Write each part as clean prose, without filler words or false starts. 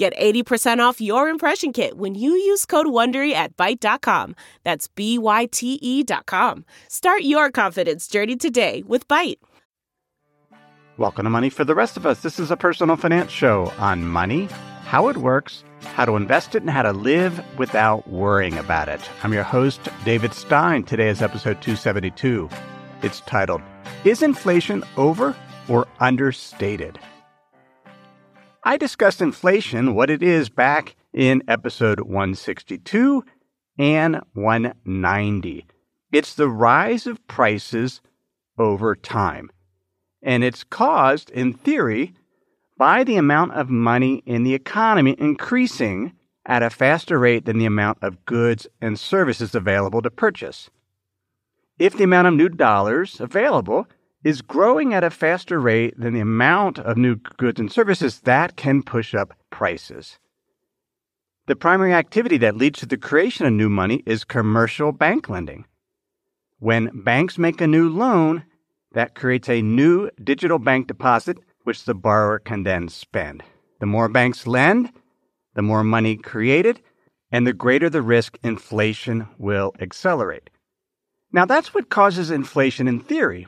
Get 80% off your impression kit when you use code WONDERY at Byte.com. That's BYTE.com. Start your confidence journey today with Byte. Welcome to Money for the Rest of Us. This is a personal finance show on money, how it works, how to invest it, and how to live without worrying about it. I'm your host, David Stein. Today is episode 272. It's titled, Is Inflation Over or Understated? I discussed inflation, what it is, back in episode 162 and 190. It's the rise of prices over time. And it's caused, in theory, by the amount of money in the economy increasing at a faster rate than the amount of goods and services available to purchase. If the amount of new dollars available is growing at a faster rate than the amount of new goods and services, that can push up prices. The primary activity that leads to the creation of new money is commercial bank lending. When banks make a new loan, that creates a new digital bank deposit, which the borrower can then spend. The more banks lend, the more money created, and the greater the risk inflation will accelerate. Now, that's what causes inflation in theory.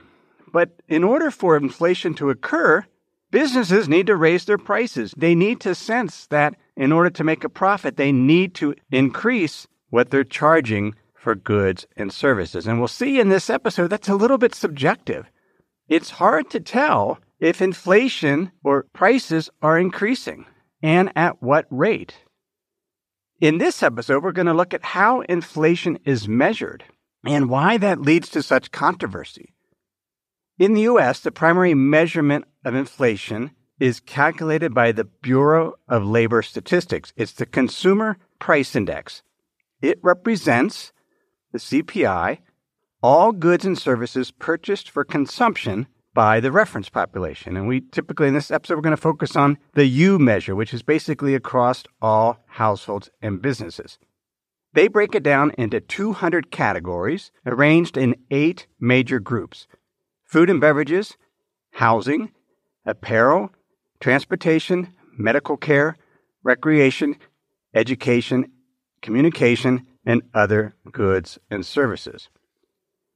But in order for inflation to occur, businesses need to raise their prices. They need to sense that in order to make a profit, they need to increase what they're charging for goods and services. And we'll see in this episode that's a little bit subjective. It's hard to tell if inflation or prices are increasing and at what rate. In this episode, we're going to look at how inflation is measured and why that leads to such controversy. In the U.S., the primary measurement of inflation is calculated by the Bureau of Labor Statistics. It's the Consumer Price Index. It represents, the CPI, all goods and services purchased for consumption by the reference population. And we typically, in this episode, we're going to focus on the U measure, which is basically across all households and businesses. They break it down into 200 categories arranged in 8 major groups: food and beverages, housing, apparel, transportation, medical care, recreation, education, communication, and other goods and services.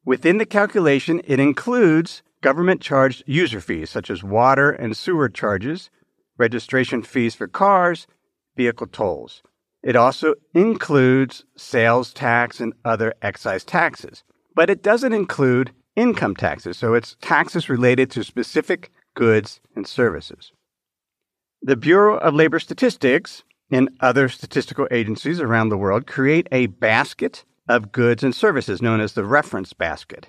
Within the calculation, it includes government-charged user fees, such as water and sewer charges, registration fees for cars, vehicle tolls. It also includes sales tax and other excise taxes, but it doesn't include income taxes, so it's taxes related to specific goods and services. The Bureau of Labor Statistics and other statistical agencies around the world create a basket of goods and services known as the reference basket.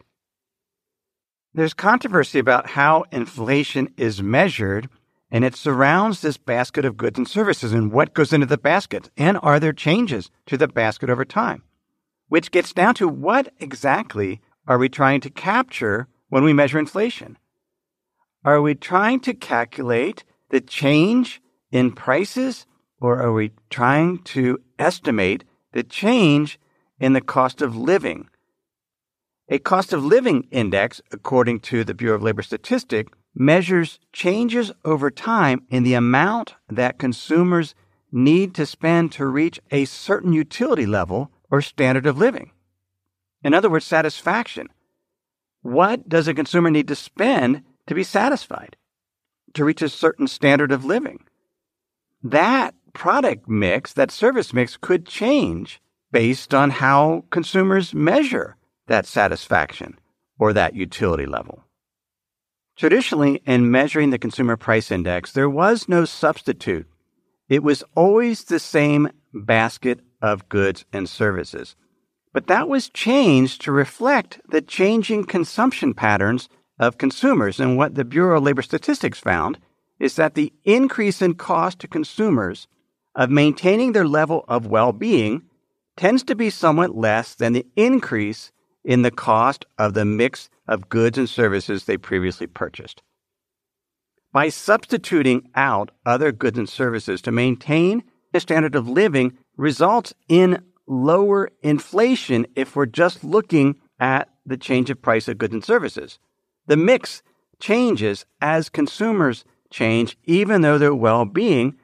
There's controversy about how inflation is measured, and it surrounds this basket of goods and services and what goes into the basket, and are there changes to the basket over time, which gets down to what exactly are we trying to capture when we measure inflation? Are we trying to calculate the change in prices, or are we trying to estimate the change in the cost of living? A cost of living index, according to the Bureau of Labor Statistics, measures changes over time in the amount that consumers need to spend to reach a certain utility level or standard of living. In other words, satisfaction. What does a consumer need to spend to be satisfied, to reach a certain standard of living? That product mix, that service mix, could change based on how consumers measure that satisfaction or that utility level. Traditionally, in measuring the Consumer Price Index, there was no substitute. It was always the same basket of goods and services. But that was changed to reflect the changing consumption patterns of consumers. And what the Bureau of Labor Statistics found is that the increase in cost to consumers of maintaining their level of well-being tends to be somewhat less than the increase in the cost of the mix of goods and services they previously purchased. By substituting out other goods and services to maintain a standard of living results in lower inflation if we're just looking at the change of price of goods and services. The mix changes as consumers change, even though their well-being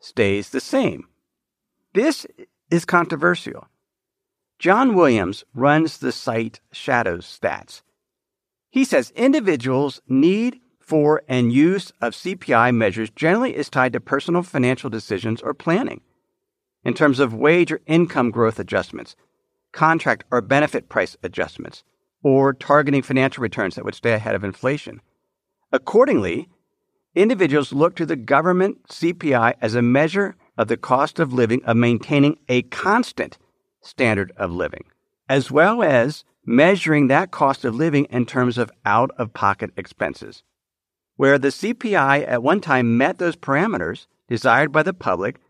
stays the same. This is controversial. John Williams runs the site Shadow Stats. He says individuals' need for and use of CPI measures generally is tied to personal financial decisions or planning. In terms of wage or income growth adjustments, contract or benefit price adjustments, or targeting financial returns that would stay ahead of inflation. Accordingly, individuals look to the government CPI as a measure of the cost of living of maintaining a constant standard of living, as well as measuring that cost of living in terms of out-of-pocket expenses. Where the CPI at one time met those parameters desired by the public,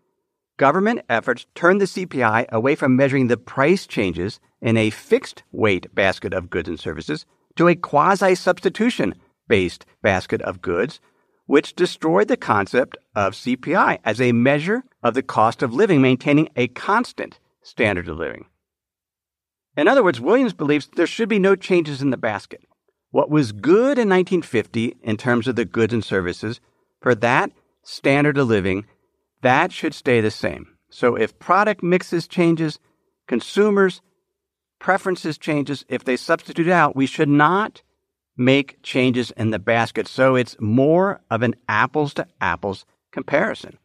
government efforts turned the CPI away from measuring the price changes in a fixed-weight basket of goods and services to a quasi-substitution-based basket of goods, which destroyed the concept of CPI as a measure of the cost of living, maintaining a constant standard of living. In other words, Williams believes there should be no changes in the basket. What was good in 1950 in terms of the goods and services for that standard of living, that should stay the same. So if product mixes changes, consumers' preferences changes, if they substitute out, we should not make changes in the basket. So it's more of an apples-to-apples comparison.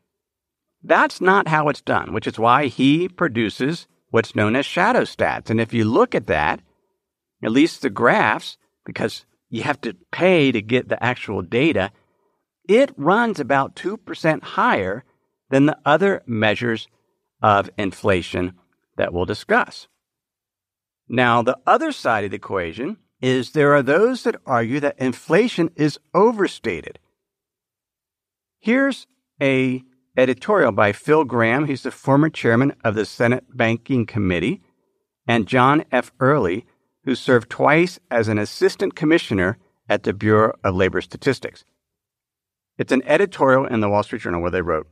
That's not how it's done, which is why he produces what's known as shadow stats. And if you look at that, at least the graphs, because you have to pay to get the actual data, it runs about 2% higher than the other measures of inflation that we'll discuss. Now, the other side of the equation is there are those that argue that inflation is overstated. Here's an editorial by Phil Gramm, who's the former chairman of the Senate Banking Committee, and John F. Early, who served twice as an assistant commissioner at the Bureau of Labor Statistics. It's an editorial in the Wall Street Journal where they wrote,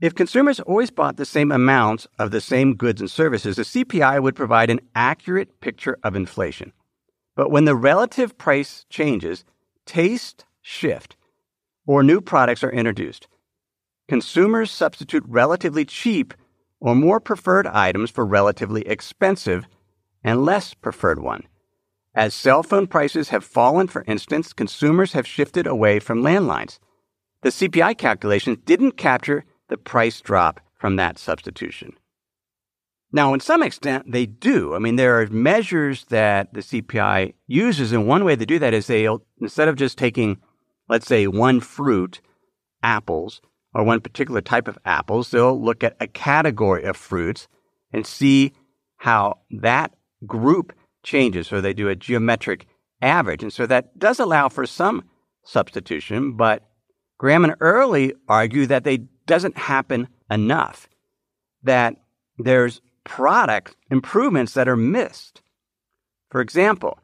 "If consumers always bought the same amounts of the same goods and services, the CPI would provide an accurate picture of inflation. But when the relative price changes, tastes shift, or new products are introduced. Consumers substitute relatively cheap or more preferred items for relatively expensive and less preferred one. As cell phone prices have fallen, for instance, consumers have shifted away from landlines. The CPI calculations didn't capture the price drop from that substitution." Now, in some extent, they do. I mean, there are measures that the CPI uses, and one way they do that is they'll, instead of just taking, let's say, one fruit, apples, or one particular type of apples, they'll look at a category of fruits and see how that group changes. So they do a geometric average. And so that does allow for some substitution, but Graham and Early argue that they doesn't happen enough, that there's product improvements that are missed. For example,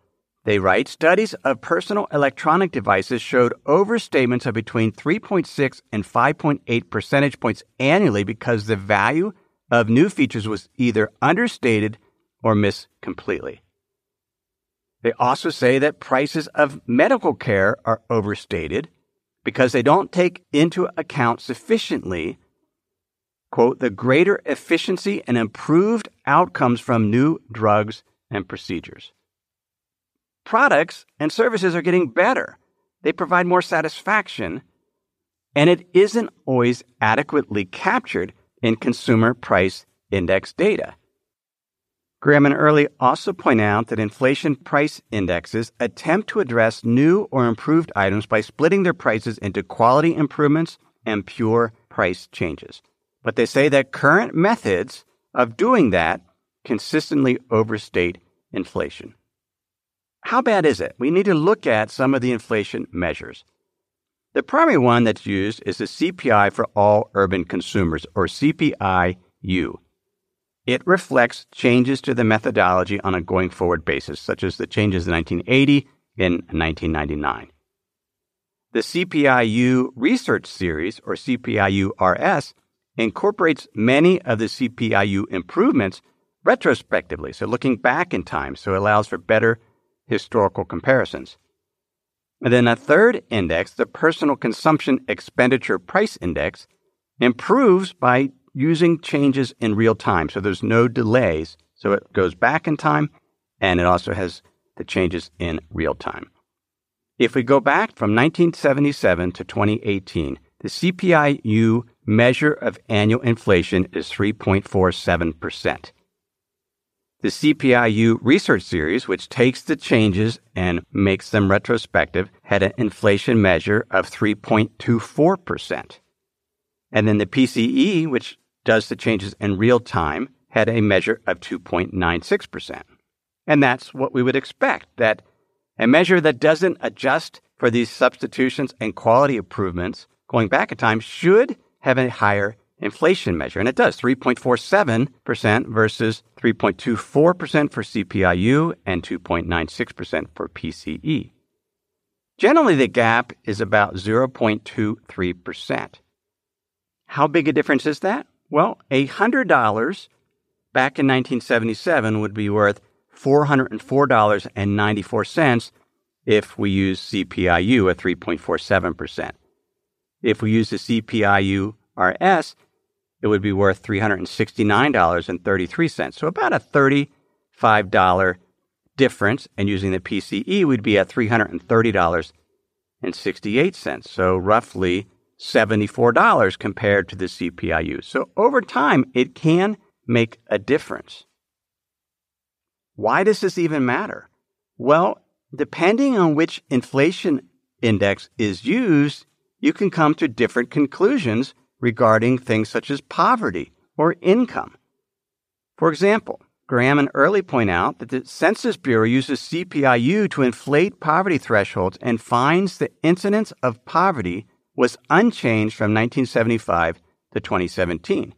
they write, "Studies of personal electronic devices showed overstatements of between 3.6 and 5.8 percentage points annually because the value of new features was either understated or missed completely." They also say that prices of medical care are overstated because they don't take into account sufficiently, quote, "the greater efficiency and improved outcomes from new drugs and procedures." Products and services are getting better. They provide more satisfaction, and it isn't always adequately captured in Consumer Price Index data. Graham and Early also point out that inflation price indexes attempt to address new or improved items by splitting their prices into quality improvements and pure price changes. But they say that current methods of doing that consistently overstate inflation. How bad is it? We need to look at some of the inflation measures. The primary one that's used is the CPI for all urban consumers, or CPI-U. It reflects changes to the methodology on a going-forward basis, such as the changes in 1980 and 1999. The CPI-U Research Series, or CPI-U-RS, incorporates many of the CPI-U improvements retrospectively, so looking back in time, so it allows for better historical comparisons. And then a third index, the Personal Consumption Expenditure Price Index, improves by using changes in real time, so there's no delays, so it goes back in time, and it also has the changes in real time. If we go back from 1977 to 2018, the CPI-U measure of annual inflation is 3.47%. The CPI-U Research Series, which takes the changes and makes them retrospective, had an inflation measure of 3.24%. And then the PCE, which does the changes in real time, had a measure of 2.96%. And that's what we would expect, that a measure that doesn't adjust for these substitutions and quality improvements going back in time should have a higher inflation measure. And it does, 3.47% versus 3.24% for CPI-U and 2.96% for PCE. Generally, the gap is about 0.23%. How big a difference is that? Well, $100 back in 1977 would be worth $404.94 if we use CPI-U at 3.47%. If we use the CPI-U-RS, it would be worth $369.33, so about a $35 difference. And using the PCE, we'd be at $330.68, so roughly $74 compared to the CPI-U. So over time, it can make a difference. Why does this even matter? Well, depending on which inflation index is used, you can come to different conclusions regarding things such as poverty or income. For example, Gramm and Early point out that the Census Bureau uses CPI-U to inflate poverty thresholds and finds the incidence of poverty was unchanged from 1975 to 2017.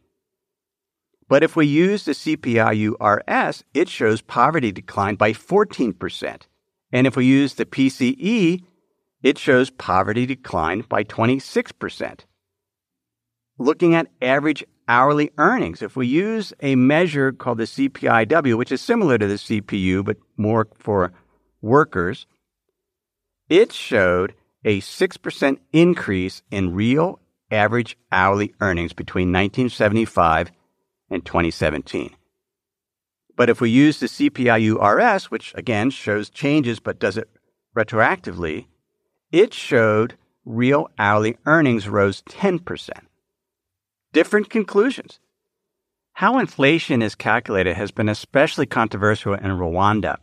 But if we use the CPI-U-RS, it shows poverty declined by 14%. And if we use the PCE, it shows poverty declined by 26%. Looking at average hourly earnings, if we use a measure called the CPI-W, which is similar to the CPI-U but more for workers, it showed a 6% increase in real average hourly earnings between 1975 and 2017. But if we use the CPI-U-RS, which again shows changes but does it retroactively, it showed real hourly earnings rose 10%. Different conclusions. How inflation is calculated has been especially controversial in Rwanda,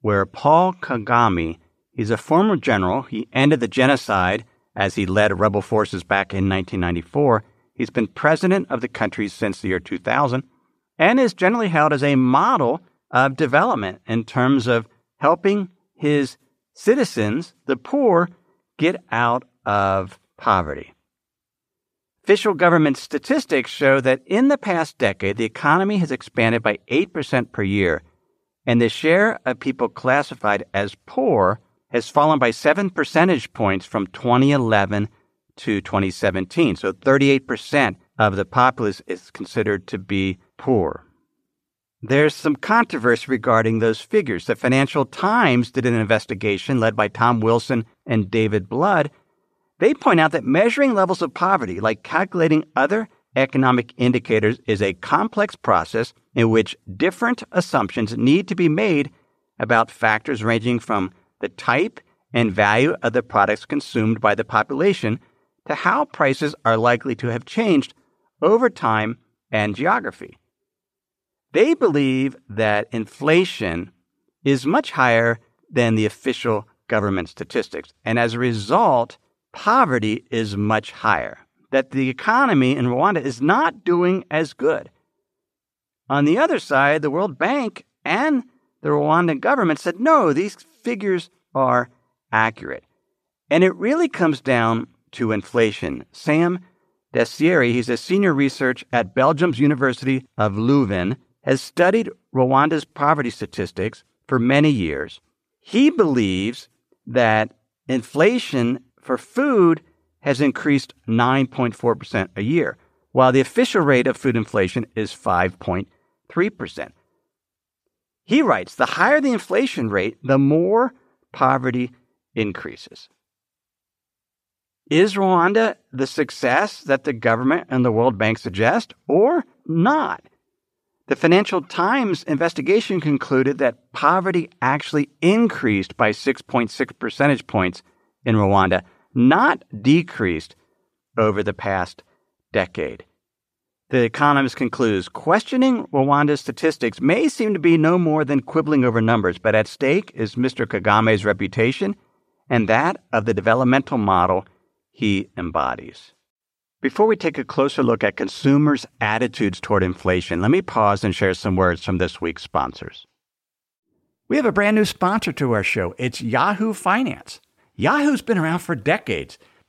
where Paul Kagame, he's a former general. He ended the genocide as he led rebel forces back in 1994. He's been president of the country since the year 2000 and is generally held as a model of development in terms of helping his citizens, the poor, get out of poverty. Official government statistics show that in the past decade, the economy has expanded by 8% per year, and the share of people classified as poor has fallen by 7 percentage points from 2011 to 2017. So 38% of the populace is considered to be poor. There's some controversy regarding those figures. The Financial Times did an investigation led by Tom Wilson and David Blood. They point out that measuring levels of poverty, like calculating other economic indicators, is a complex process in which different assumptions need to be made about factors ranging from the type and value of the products consumed by the population to how prices are likely to have changed over time and geography. They believe that inflation is much higher than the official government statistics, and as a result, poverty is much higher, that the economy in Rwanda is not doing as good. On the other side, the World Bank and the Rwandan government said, no, these figures are accurate. And it really comes down to inflation. Sam Desieri, he's a senior researcher at Belgium's University of Leuven, has studied Rwanda's poverty statistics for many years. He believes that inflation for food has increased 9.4% a year, while the official rate of food inflation is 5.3%. He writes, the higher the inflation rate, the more poverty increases. Is Rwanda the success that the government and the World Bank suggest, or not? The Financial Times investigation concluded that poverty actually increased by 6.6 percentage points in Rwanda, not decreased over the past decade. The Economist concludes, questioning Rwanda's statistics may seem to be no more than quibbling over numbers, but at stake is Mr. Kagame's reputation and that of the developmental model he embodies. Before we take a closer look at consumers' attitudes toward inflation, let me pause and share some words from this week's sponsors. We have a brand new sponsor to our show. It's Yahoo Finance. Yahoo's been around for decades.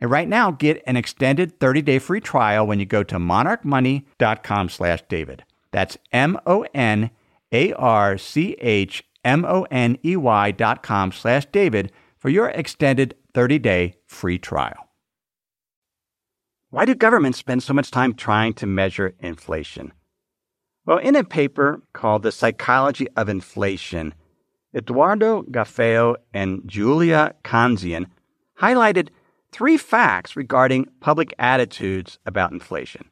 And right now, get an extended 30-day free trial when you go to monarchmoney.com/David. That's monarchmoney.com/David for your extended 30-day free trial. Why do governments spend so much time trying to measure inflation? Well, in a paper called The Psychology of Inflation, Eduardo Gaffeo and Julia Kanzian highlighted three facts regarding public attitudes about inflation.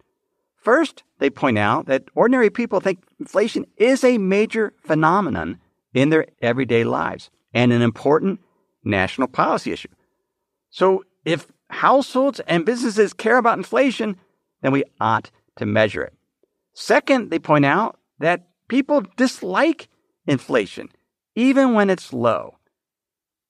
First, they point out that ordinary people think inflation is a major phenomenon in their everyday lives and an important national policy issue. So if households and businesses care about inflation, then we ought to measure it. Second, they point out that people dislike inflation, even when it's low.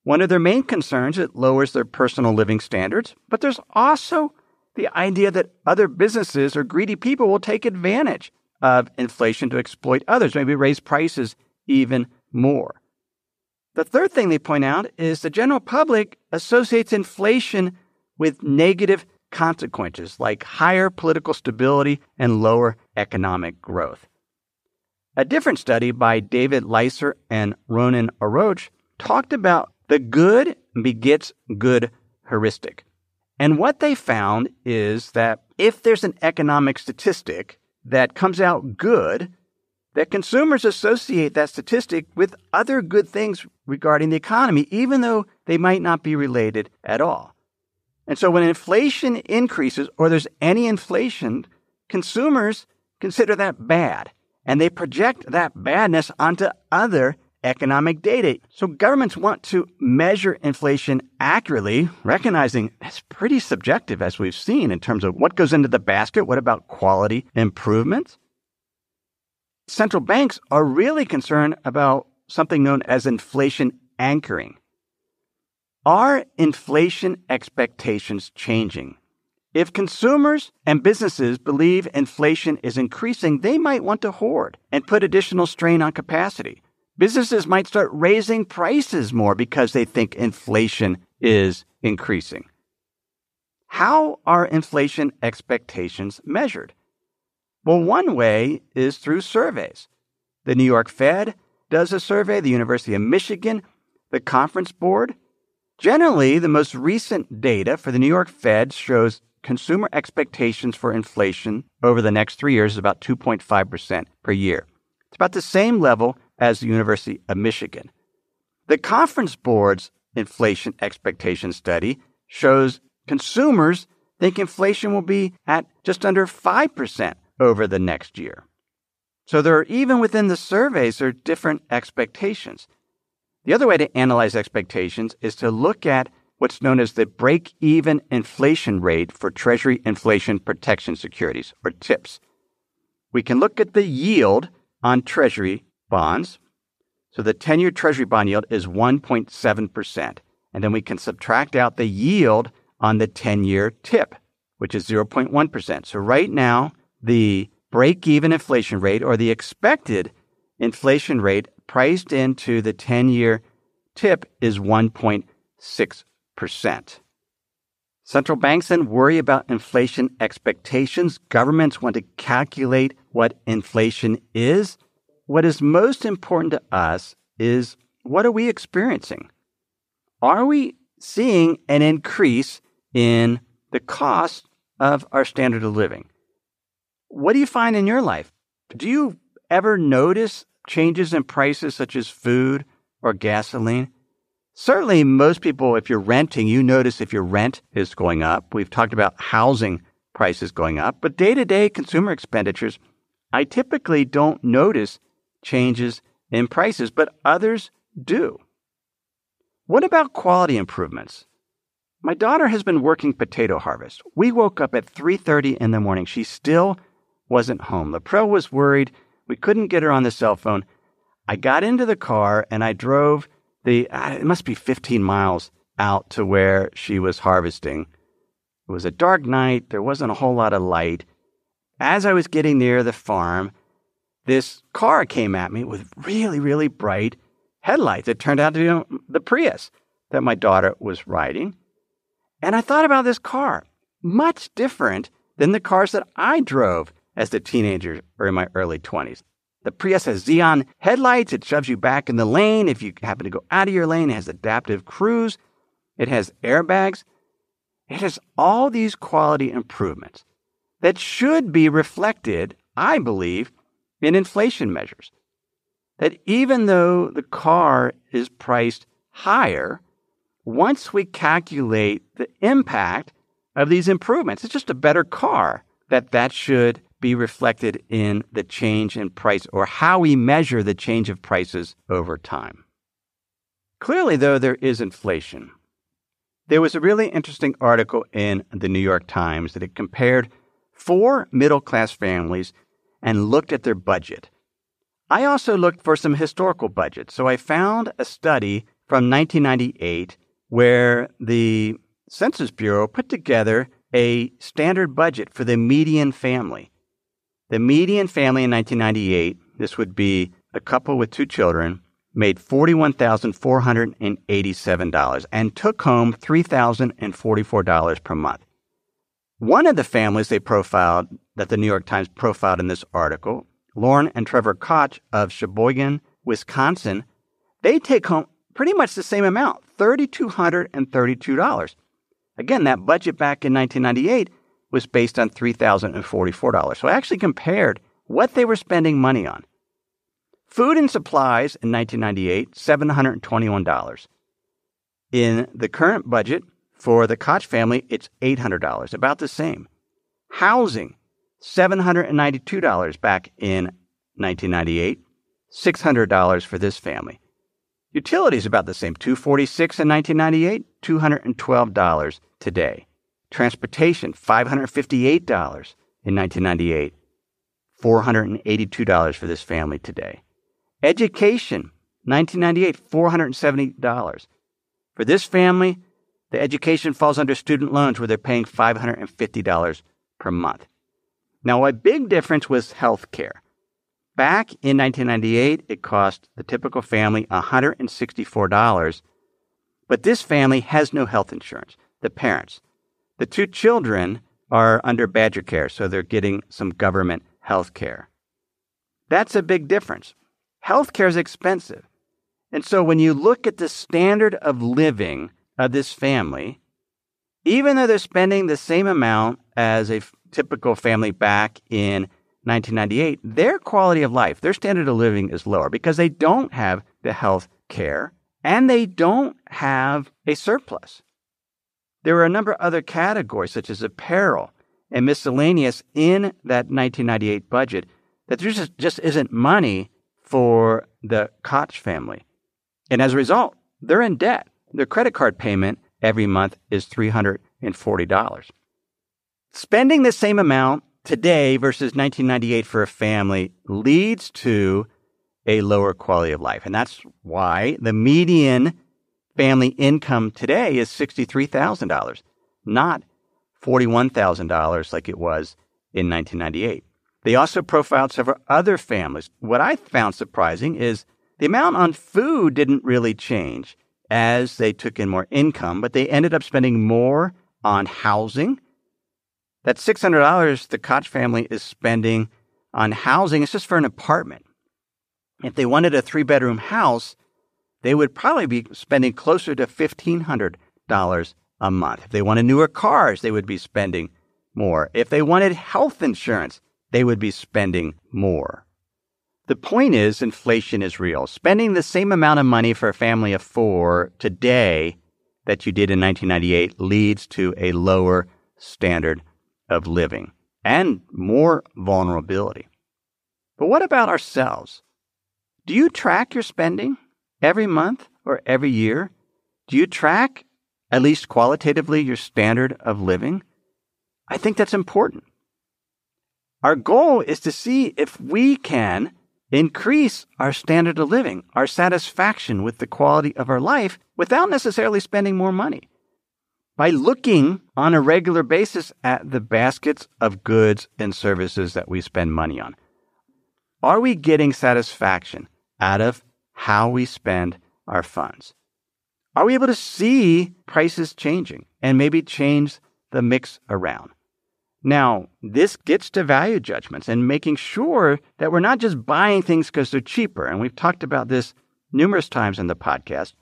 One of their main concerns is it lowers their personal living standards, but there's also the idea that other businesses or greedy people will take advantage of inflation to exploit others, maybe raise prices even more. The third thing they point out is the general public associates inflation with negative consequences like higher political stability and lower economic growth. A different study by David Leiser and Ronan Aroch talked about the good begets good heuristic. And what they found is that if there's an economic statistic that comes out good, that consumers associate that statistic with other good things regarding the economy, even though they might not be related at all. And so when inflation increases or there's any inflation, consumers consider that bad, and they project that badness onto other economic data. So governments want to measure inflation accurately, recognizing that's pretty subjective, as we've seen, in terms of what goes into the basket. What about quality improvements? Central banks are really concerned about something known as inflation anchoring. Are inflation expectations changing? If consumers and businesses believe inflation is increasing, they might want to hoard and put additional strain on capacity. Businesses might start raising prices more because they think inflation is increasing. How are inflation expectations measured? Well, one way is through surveys. The New York Fed does a survey, the University of Michigan, the Conference Board. Generally, the most recent data for the New York Fed shows consumer expectations for inflation over the next 3 years is about 2.5% per year. It's about the same level as the University of Michigan. The Conference Board's inflation expectation study shows consumers think inflation will be at just under 5% over the next year. So there are, even within the surveys, there are different expectations. The other way to analyze expectations is to look at what's known as the break-even inflation rate for Treasury Inflation Protection Securities, or TIPS. We can look at the yield on Treasury bonds. So the 10-year Treasury bond yield is 1.7%. And then we can subtract out the yield on the 10-year TIP, which is 0.1%. So right now, the break-even inflation rate, or the expected inflation rate priced into the 10-year TIP, is 1.6%. Central banks then worry about inflation expectations. Governments want to calculate what inflation is. What is most important to us is, what are we experiencing? Are we seeing an increase in the cost of our standard of living? What do you find in your life? Do you ever notice changes in prices such as food or gasoline? Certainly, most people, if you're renting, you notice if your rent is going up. We've talked about housing prices going up, but day-to-day consumer expenditures, I typically don't notice changes in prices, but others do. What about quality improvements? My daughter has been working potato harvest. We woke up at 3:30 in the morning. She still wasn't home. Laprelle was worried. We couldn't get her on the cell phone. I got into the car and I drove it must be 15 miles out to where she was harvesting. It was a dark night. There wasn't a whole lot of light. As I was getting near the farm, this car came at me with really, really bright headlights. It turned out to be the Prius that my daughter was riding. And I thought about this car, much different than the cars that I drove as a teenager or in my early 20s. The Prius has xenon headlights. It shoves you back in the lane if you happen to go out of your lane. It has adaptive cruise. It has airbags. It has all these quality improvements that should be reflected, I believe, in inflation measures. That even though the car is priced higher, once we calculate the impact of these improvements, it's just a better car, that should be reflected in the change in price, or how we measure the change of prices over time. Clearly, though, there is inflation. There was a really interesting article in the New York Times that it compared four middle-class families and looked at their budget. I also looked for some historical budgets, so I found a study from 1998 where the Census Bureau put together a standard budget for the median family. The median family in 1998, this would be a couple with two children, made $41,487 and took home $3,044 per month. One of the families they profiled, that the New York Times profiled in this article, Lauren and Trevor Koch of Sheboygan, Wisconsin, they take home pretty much the same amount, $3,232. Again, that budget back in 1998 was based on $3,044. So I actually compared what they were spending money on. Food and supplies in 1998, $721. In the current budget for the Koch family, it's $800, about the same. Housing, $792 back in 1998, $600 for this family. Utilities about the same, $246 in 1998, $212 today. Transportation, $558 in 1998, $482 for this family today. Education, 1998, $470. For this family, the education falls under student loans where they're paying $550 per month. Now, a big difference was health care. Back in 1998, it cost the typical family $164, but this family has no health insurance, the parents. The two children are under Badger Care, so they're getting some government health care. That's a big difference. Health care is expensive. And so when you look at the standard of living of this family, even though they're spending the same amount as a typical family back in 1998, their quality of life, their standard of living is lower because they don't have the health care and they don't have a surplus. There were a number of other categories, such as apparel and miscellaneous in that 1998 budget, that there just isn't money for the Koch family. And as a result, they're in debt. Their credit card payment every month is $340. Spending the same amount today versus 1998 for a family leads to a lower quality of life. And that's why the median family income today is $63,000, not $41,000 like it was in 1998. They also profiled several other families. What I found surprising is the amount on food didn't really change as they took in more income, but they ended up spending more on housing. That $600 the Koch family is spending on housing is just for an apartment. If they wanted a three-bedroom house, they would probably be spending closer to $1,500 a month. If they wanted newer cars, they would be spending more. If they wanted health insurance, they would be spending more. The point is, inflation is real. Spending the same amount of money for a family of four today that you did in 1998 leads to a lower standard of living and more vulnerability. But what about ourselves? Do you track your spending? Every month or every year? Do you track, at least qualitatively, your standard of living? I think that's important. Our goal is to see if we can increase our standard of living, our satisfaction with the quality of our life, without necessarily spending more money. By looking on a regular basis at the baskets of goods and services that we spend money on, are we getting satisfaction out of how we spend our funds? Are we able to see prices changing and maybe change the mix around? Now, this gets to value judgments and making sure that we're not just buying things because they're cheaper. And we've talked about this numerous times in the podcast.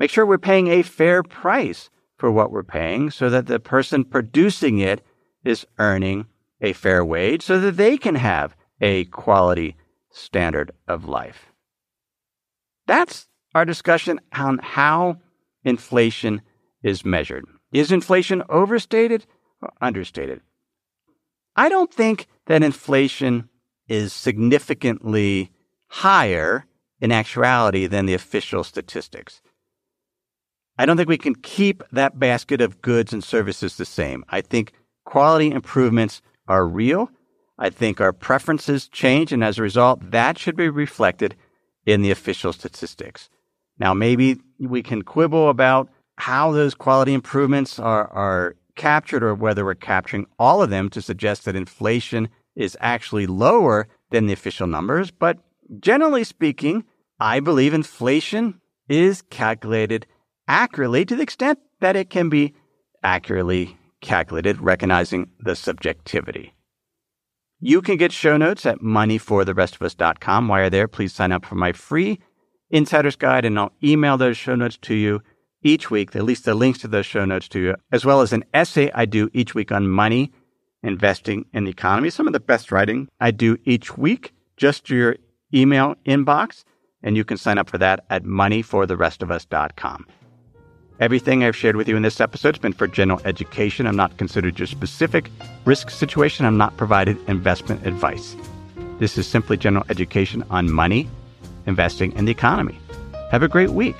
Make sure we're paying a fair price for what we're paying so that the person producing it is earning a fair wage so that they can have a quality standard of life. That's our discussion on how inflation is measured. Is inflation overstated or understated? I don't think that inflation is significantly higher in actuality than the official statistics. I don't think we can keep that basket of goods and services the same. I think quality improvements are real. I think our preferences change, and as a result, that should be reflected in the official statistics. Now, maybe we can quibble about how those quality improvements are captured or whether we're capturing all of them to suggest that inflation is actually lower than the official numbers. But generally speaking, I believe inflation is calculated accurately to the extent that it can be accurately calculated, recognizing the subjectivity. You can get show notes at moneyfortherestofus.com. While you're there, please sign up for my free Insider's Guide, and I'll email those show notes to you each week, at least the links to those show notes to you, as well as an essay I do each week on money, investing, and the economy. Some of the best writing I do each week, just your email inbox, and you can sign up for that at moneyfortherestofus.com. Everything I've shared with you in this episode has been for general education. I'm not considered your specific risk situation. I'm not provided investment advice. This is simply general education on money, investing, and the economy. Have a great week.